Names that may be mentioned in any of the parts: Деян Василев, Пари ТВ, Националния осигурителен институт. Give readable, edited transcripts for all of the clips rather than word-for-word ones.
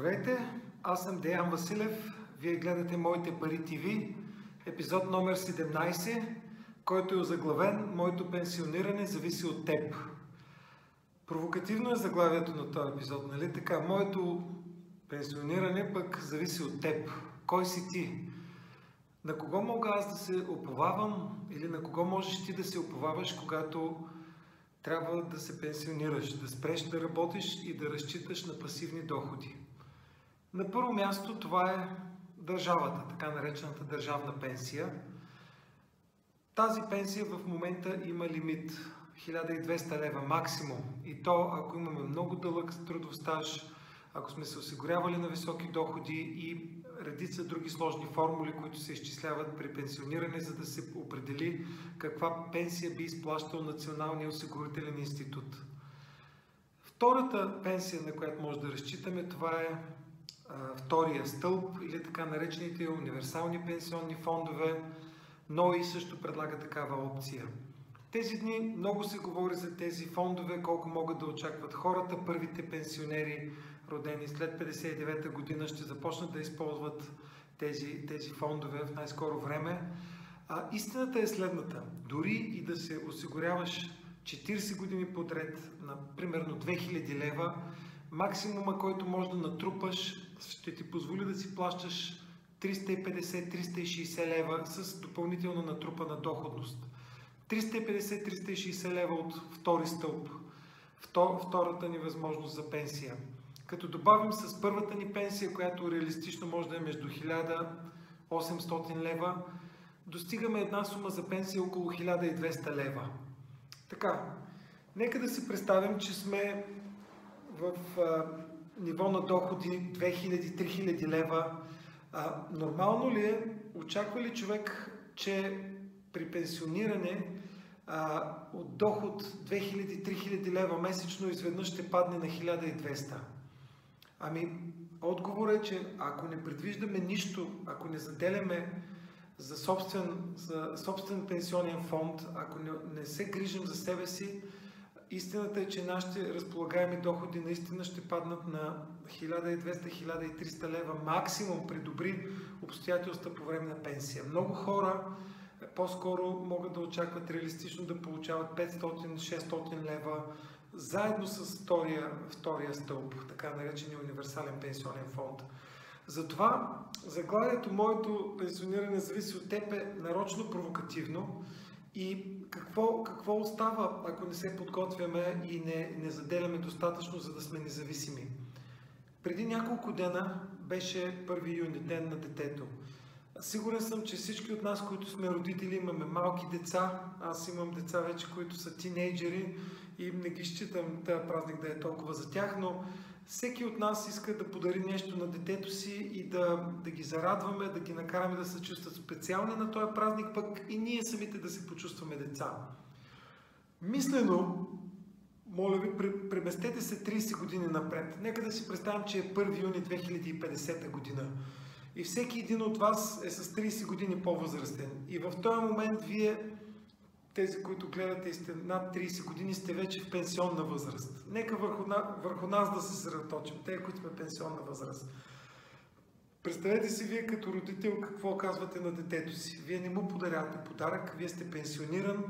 Здравейте, аз съм Деян Василев, вие гледате моите Пари ТВ, епизод номер 17, който е озаглавен "Моето пенсиониране зависи от теб". Провокативно е заглавието на този епизод, нали така? Моето пенсиониране пък зависи от теб. Кой си ти? На кого мога аз да се оповавам или на кого можеш ти да се оповаваш, когато трябва да се пенсионираш, да спреш да работиш и да разчиташ на пасивни доходи? На първо място това е държавата, така наречената държавна пенсия. Тази пенсия в момента има лимит 1200 лева максимум. И то, ако имаме много дълъг трудов стаж, ако сме се осигурявали на високи доходи и редица други сложни формули, които се изчисляват при пенсиониране, за да се определи каква пенсия би изплащал Националния осигурителен институт. Втората пенсия, на която може да разчитаме, това е втория стълб или така наречените универсални пенсионни фондове, но и също предлага такава опция. Тези дни много се говори за тези фондове, колко могат да очакват хората. Първите пенсионери, родени след 59-та година, ще започнат да използват тези фондове в най-скоро време. Истината е следната. Дори и да се осигуряваш 40 години подред на примерно 2000 лева, максимума, който можеш да натрупаш, ще ти позволи да си плащаш 350-360 лева с допълнително натрупана доходност. 350-360 лева от втори стълб, втората ни възможност за пенсия. Като добавим с първата ни пенсия, която реалистично може да е между 1800 лева, достигаме една сума за пенсия около 1200 лева. Така, нека да си представим, че сме в ниво на доходи 2000-3000 лева. Нормално ли е, очаква ли човек, че при пенсиониране от доход 2000-3000 лева месечно изведнъж ще падне на 1200? Ами, отговорът е, че ако не предвиждаме нищо, ако не заделяме за собствен пенсионен фонд, ако не се грижим за себе си, истината е, че нашите разполагаеми доходи наистина ще паднат на 1200-1300 лева максимум при добри обстоятелства по време на пенсия. Много хора по-скоро могат да очакват реалистично да получават 500-600 лева заедно с втория стълб, така наречения универсален пенсионен фонд. Затова заглавието "Моето пенсиониране зависи от теб" е нарочно провокативно. И какво остава, ако не се подготвяме и не заделяме достатъчно, за да сме независими? Преди няколко дена беше 1 юни, ден на детето. Сигурен съм, че всички от нас, които сме родители, имаме малки деца. Аз имам деца вече, които са тинейджери и не ги считам този празник да е толкова за тях, но всеки от нас иска да подари нещо на детето си и да ги зарадваме, да ги накараме да се чувстват специални на този празник, пък и ние самите да се почувстваме деца. Мислено, моля ви, преместете се 30 години напред. Нека да си представим, че е 1 юни 2050 година. И всеки един от вас е с 30 години по-възрастен. И в този момент вие, тези, които гледате и сте над 30 години, сте вече в пенсионна възраст. Нека върху нас да се съсредоточим, те, които сме пенсионна възраст. Представете си вие като родител какво казвате на детето си. Вие не му подарявате подарък, вие сте пенсиониран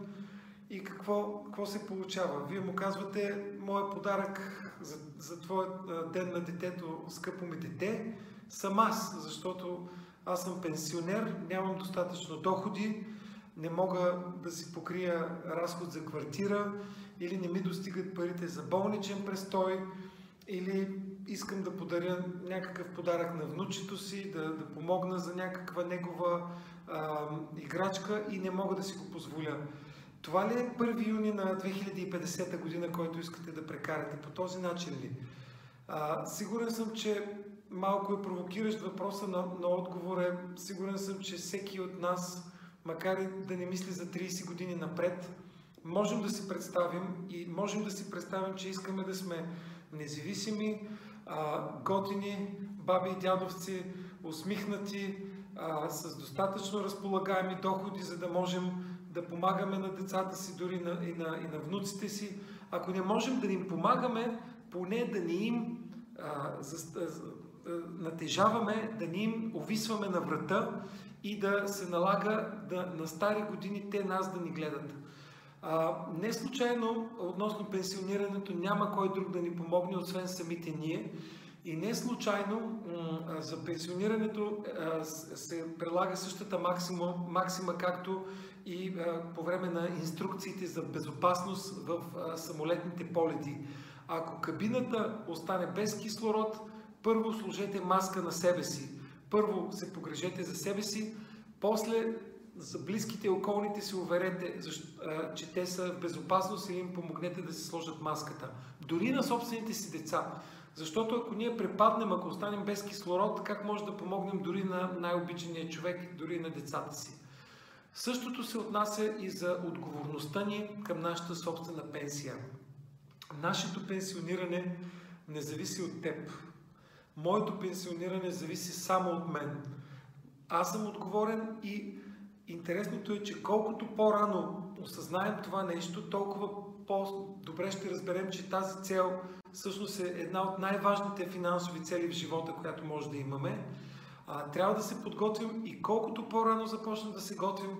и какво се получава? Вие му казвате: "Моя подарък за твой ден на детето, скъпо ми дете, съм аз, защото аз съм пенсионер, нямам достатъчно доходи, не мога да си покрия разход за квартира или не ми достигат парите за болничен престой или искам да подаря някакъв подарък на внучето си, да помогна за някаква негова играчка и не мога да си го позволя." Това ли е 1 юни на 2050 година, който искате да прекарате? По този начин ли? Сигурен съм, че малко е провокиращ въпроса, но отговор е, сигурен съм, че всеки от нас, макар и да не мисли за 30 години напред, можем да си представим че искаме да сме независими, готини, баби и дядовци, усмихнати, с достатъчно разполагаеми доходи, за да можем да помагаме на децата си, дори и на внуците си. Ако не можем да им помагаме, поне да не им натежаваме, да ни им увисваме на врата и да се налага на стари години те нас да ни гледат. Не случайно относно пенсионирането няма кой друг да ни помогне, освен самите ние. И не случайно за пенсионирането се прилага същата максима, както и по време на инструкциите за безопасност в самолетните полети. Ако кабината остане без кислород, първо сложете маска на себе си. Първо се погрежете за себе си, после за близките и околните се уверете, че те са в безопасност и им помогнете да се сложат маската. Дори на собствените си деца. Защото ако ние препаднем, ако останем без кислород, как може да помогнем дори на най-обичания човек, дори на децата си? Същото се отнася и за отговорността ни към нашата собствена пенсия. Нашето пенсиониране не зависи от теб. Моето пенсиониране зависи само от мен. Аз съм отговорен и интересното е, че колкото по-рано осъзнаем това нещо, толкова по-добре ще разберем, че тази цел всъщност е една от най-важните финансови цели в живота, която може да имаме. Трябва да се подготвим и колкото по-рано започнем да се готвим,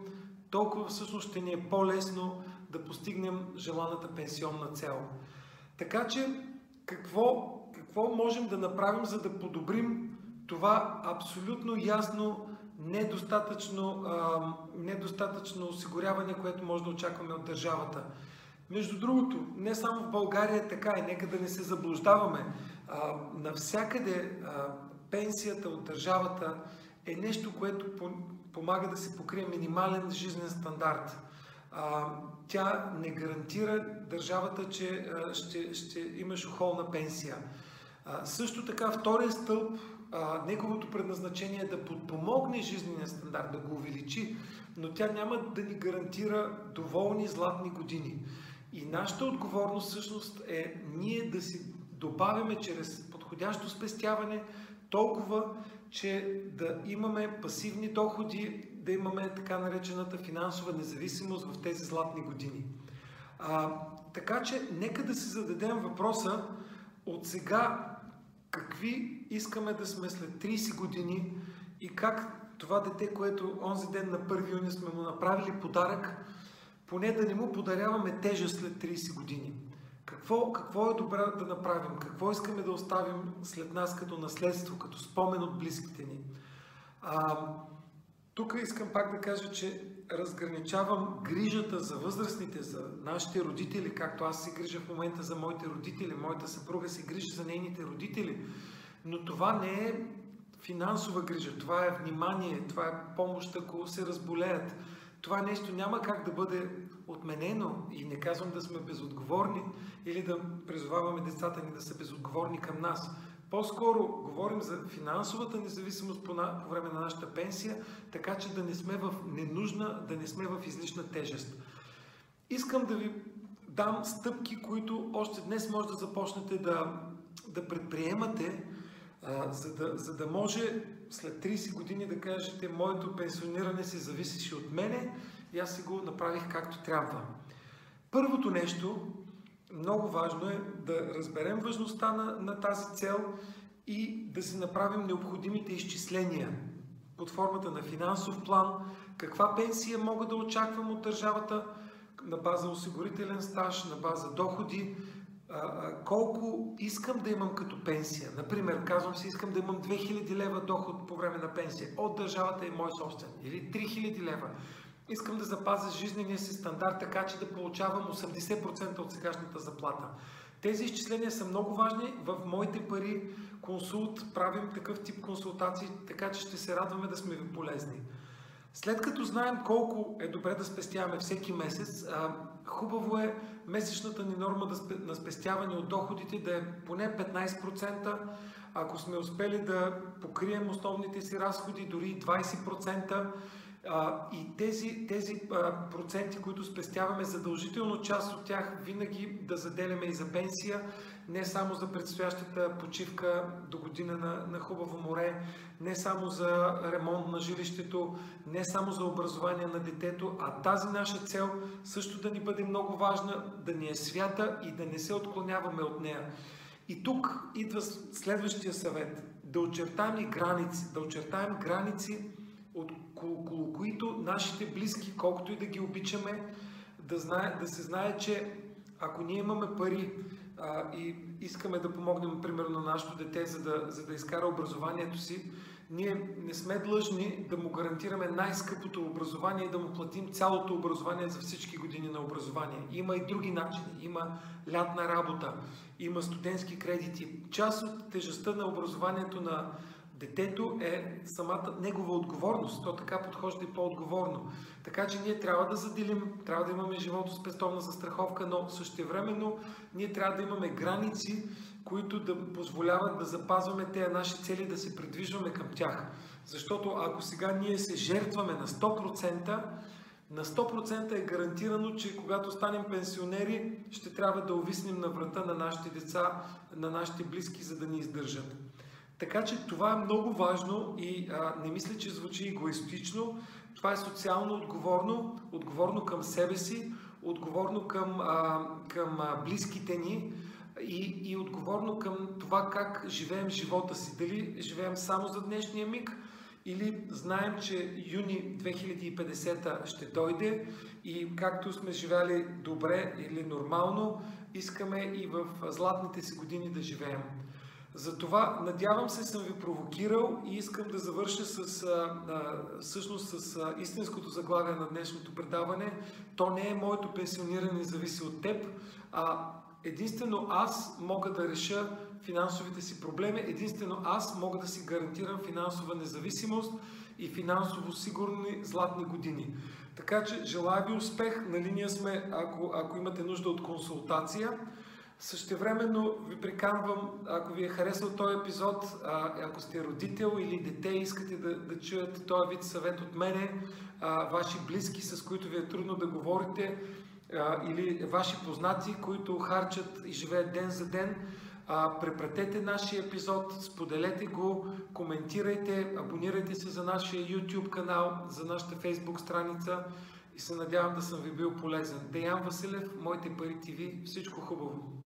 толкова всъщност ще ни е по-лесно да постигнем желаната пенсионна цел. Така че какво можем да направим, за да подобрим това абсолютно ясно недостатъчно осигуряване, което може да очакваме от държавата? Между другото, не само в България е така и нека да не се заблуждаваме. Навсякъде пенсията от държавата е нещо, което помага да се покрие минимален жизнен стандарт. Тя не гарантира държавата, че ще имаш охолна пенсия. Също така, втория стълб, неговото предназначение е да подпомогне жизнения стандарт, да го увеличи, но тя няма да ни гарантира доволни златни години. И нашата отговорност всъщност е ние да си добавяме чрез подходящо спестяване толкова, че да имаме пасивни доходи, да имаме така наречената финансова независимост в тези златни години. Така че нека да си зададем въпроса от сега какви искаме да сме след 30 години и как това дете, което онзи ден на 1 юни сме му направили подарък, поне да не му подаряваме тежест след 30 години. Какво е добре да направим? Какво искаме да оставим след нас като наследство, като спомен от близките ни? Тук искам пак да кажа, че разграничавам грижата за възрастните, за нашите родители, както аз се грижа в момента за моите родители, моята съпруга се грижи за нейните родители, но това не е финансова грижа, това е внимание, това е помощ, ако се разболеят. Това нещо няма как да бъде отменено и не казвам да сме безотговорни или да призоваваме децата ни да са безотговорни към нас. По-скоро говорим за финансовата независимост по време на нашата пенсия, така че да не сме в ненужна, да не сме в излишна тежест. Искам да ви дам стъпки, които още днес може да започнете да предприемате, за да може след 30 години да кажете моето пенсиониране се зависеше от мене и аз си го направих както трябва. Първото нещо, много важно е да разберем важността на тази цел и да си направим необходимите изчисления под формата на финансов план, каква пенсия мога да очаквам от държавата на база осигурителен стаж, на база доходи, колко искам да имам като пенсия. Например, казвам си, искам да имам 2000 лева доход по време на пенсия от държавата и мой собствен, или 3000 лева. Искам да запазя жизнения си стандарт, така че да получавам 80% от сегашната заплата. Тези изчисления са много важни. В Моите пари консулт правим такъв тип консултации, така че ще се радваме да сме ви полезни. След като знаем колко е добре да спестяваме всеки месец, хубаво е месечната ни норма на спестяване от доходите да е поне 15%. Ако сме успели да покрием основните си разходи, дори 20%, и тези проценти, които спестяваме, задължително част от тях винаги да заделяме и за пенсия, не само за предстоящата почивка до година на хубаво море, не само за ремонт на жилището, не само за образование на детето, а тази наша цел също да ни бъде много важна, да ни е свята и да не се отклоняваме от нея. И тук идва следващия съвет. да очертаем граници, около които нашите близки, колкото и да ги обичаме, да се знае, че ако ние имаме пари и искаме да помогнем, примерно, на нашето дете, за да изкара образованието си, ние не сме длъжни да му гарантираме най-скъпото образование и да му платим цялото образование за всички години на образование. Има и други начини. Има лятна работа, има студентски кредити. Част от тежестта на образованието на детето е самата негова отговорност. То така подхожда и по-отговорно. Така че ние трябва да заделим, трябва да имаме животоспестовна застраховка, но същевременно ние трябва да имаме граници, които да позволяват да запазваме тези наши цели, да се придвижваме към тях. Защото ако сега ние се жертваме на 100%, на 100% е гарантирано, че когато станем пенсионери, ще трябва да увиснем на врата на нашите деца, на нашите близки, за да ни издържат. Така че това е много важно и не мисля, че звучи егоистично. Това е социално отговорно, отговорно към себе си, отговорно към близките ни и отговорно към това как живеем живота си. Дали живеем само за днешния миг или знаем, че юни 2050 ще дойде и както сме живели добре или нормално, искаме и в златните си години да живеем. Затова, надявам се, съм ви провокирал и искам да завърша с истинското заглавие на днешното предаване. То не е моето пенсиониране, зависи от теб, а единствено аз мога да реша финансовите си проблеми, единствено аз мога да си гарантирам финансова независимост и финансово сигурни златни години. Така че желая ви успех, на линия сме, ако имате нужда от консултация. Същевременно ви приканвам, ако ви е харесал този епизод, ако сте родител или дете, искате да чуете този вид съвет от мене, ваши близки, с които ви е трудно да говорите, или ваши познати, които харчат и живеят ден за ден, препратете нашия епизод, споделете го, коментирайте, абонирайте се за нашия YouTube канал, за нашата Facebook страница и се надявам да съм ви бил полезен. Деян Василев, Моите Пари ТВ, всичко хубаво!